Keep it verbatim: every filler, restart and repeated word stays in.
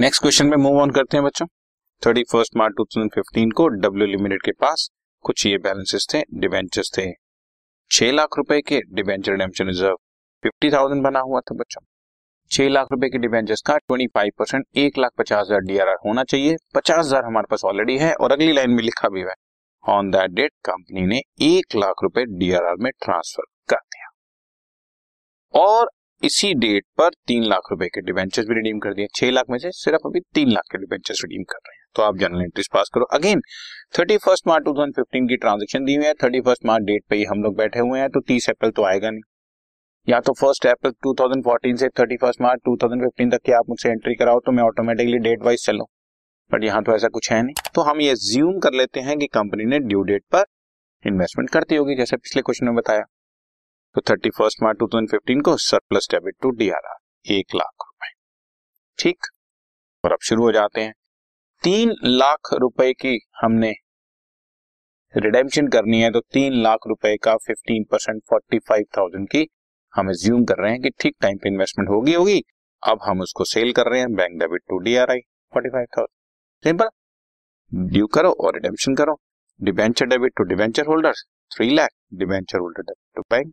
Next question पे move on करते हैं बच्चों। इकतीस मार्च दो हज़ार पंद्रह को डब्ल्यू लिमिटेड के पास कुछ ये बैलेंसेस थे, डिबेंचर्स थे छह लाख रुपए के, debenture redemption reserve fifty thousand बना हुआ था बच्चों। छह लाख रुपए के डिबेंचर्स का पच्चीस परसेंट एक लाख पचास हजार डी आर आर होना चाहिए। पचास हजार हमारे पास ऑलरेडी है और अगली लाइन में लिखा भी है ऑन दैट डेट कंपनी ने एक लाख रुपए डी आर आर में ट्रांसफर कर दिया और इसी डेट पर तीन लाख रुपए के डिबेंचर्स भी रिडीम कर दिए। छह लाख में से सिर्फ अभी तीन लाख के डिबेंचर्स रिडीम कर रहे हैं तो आप जनरल इंटरेस्ट पास करो। अगेन इकतीस मार्च दो हज़ार पंद्रह की ट्रांजेक्शन दी हुई है, इकतीस मार्च डेट पे ही हम लोग बैठे हुए हैं तो तीस अप्रैल तो आएगा नहीं, या तो एक अप्रैल दो हज़ार चौदह से इकतीस मार्च दो हज़ार पंद्रह तक की आप मुझसे एंट्री कराओ तो मैं ऑटोमेटिकली डेट वाइज चलूं, बट यहाँ तो ऐसा कुछ है नहीं। तो हम ये अज्यूम कर लेते हैं कि कंपनी ने ड्यू डेट पर इन्वेस्टमेंट करती होगी जैसे पिछले क्वेश्चन में बताया। तो इकतीस मार्च दो हज़ार पंद्रह को सरप्लस डेबिट टू डीआरआर एक लाख रुपए, ठीक। और अब शुरू हो जाते हैं। तीन लाख रुपए की हमने रिडेम्पशन करनी है तो तीन लाख रुपए का पंद्रह परसेंट पैंतालीस हज़ार की हम एज्यूम कर रहे हैं कि ठीक टाइम पे इन्वेस्टमेंट होगी होगी अब हम उसको सेल कर रहे हैं बैंक डेबिट टू डीआरआई पैंतालीस हज़ार। सिंपल ड्यू करो और रिडेम्पशन करो। Debenture debit to debenture holders three lakh, debenture holder debit to bank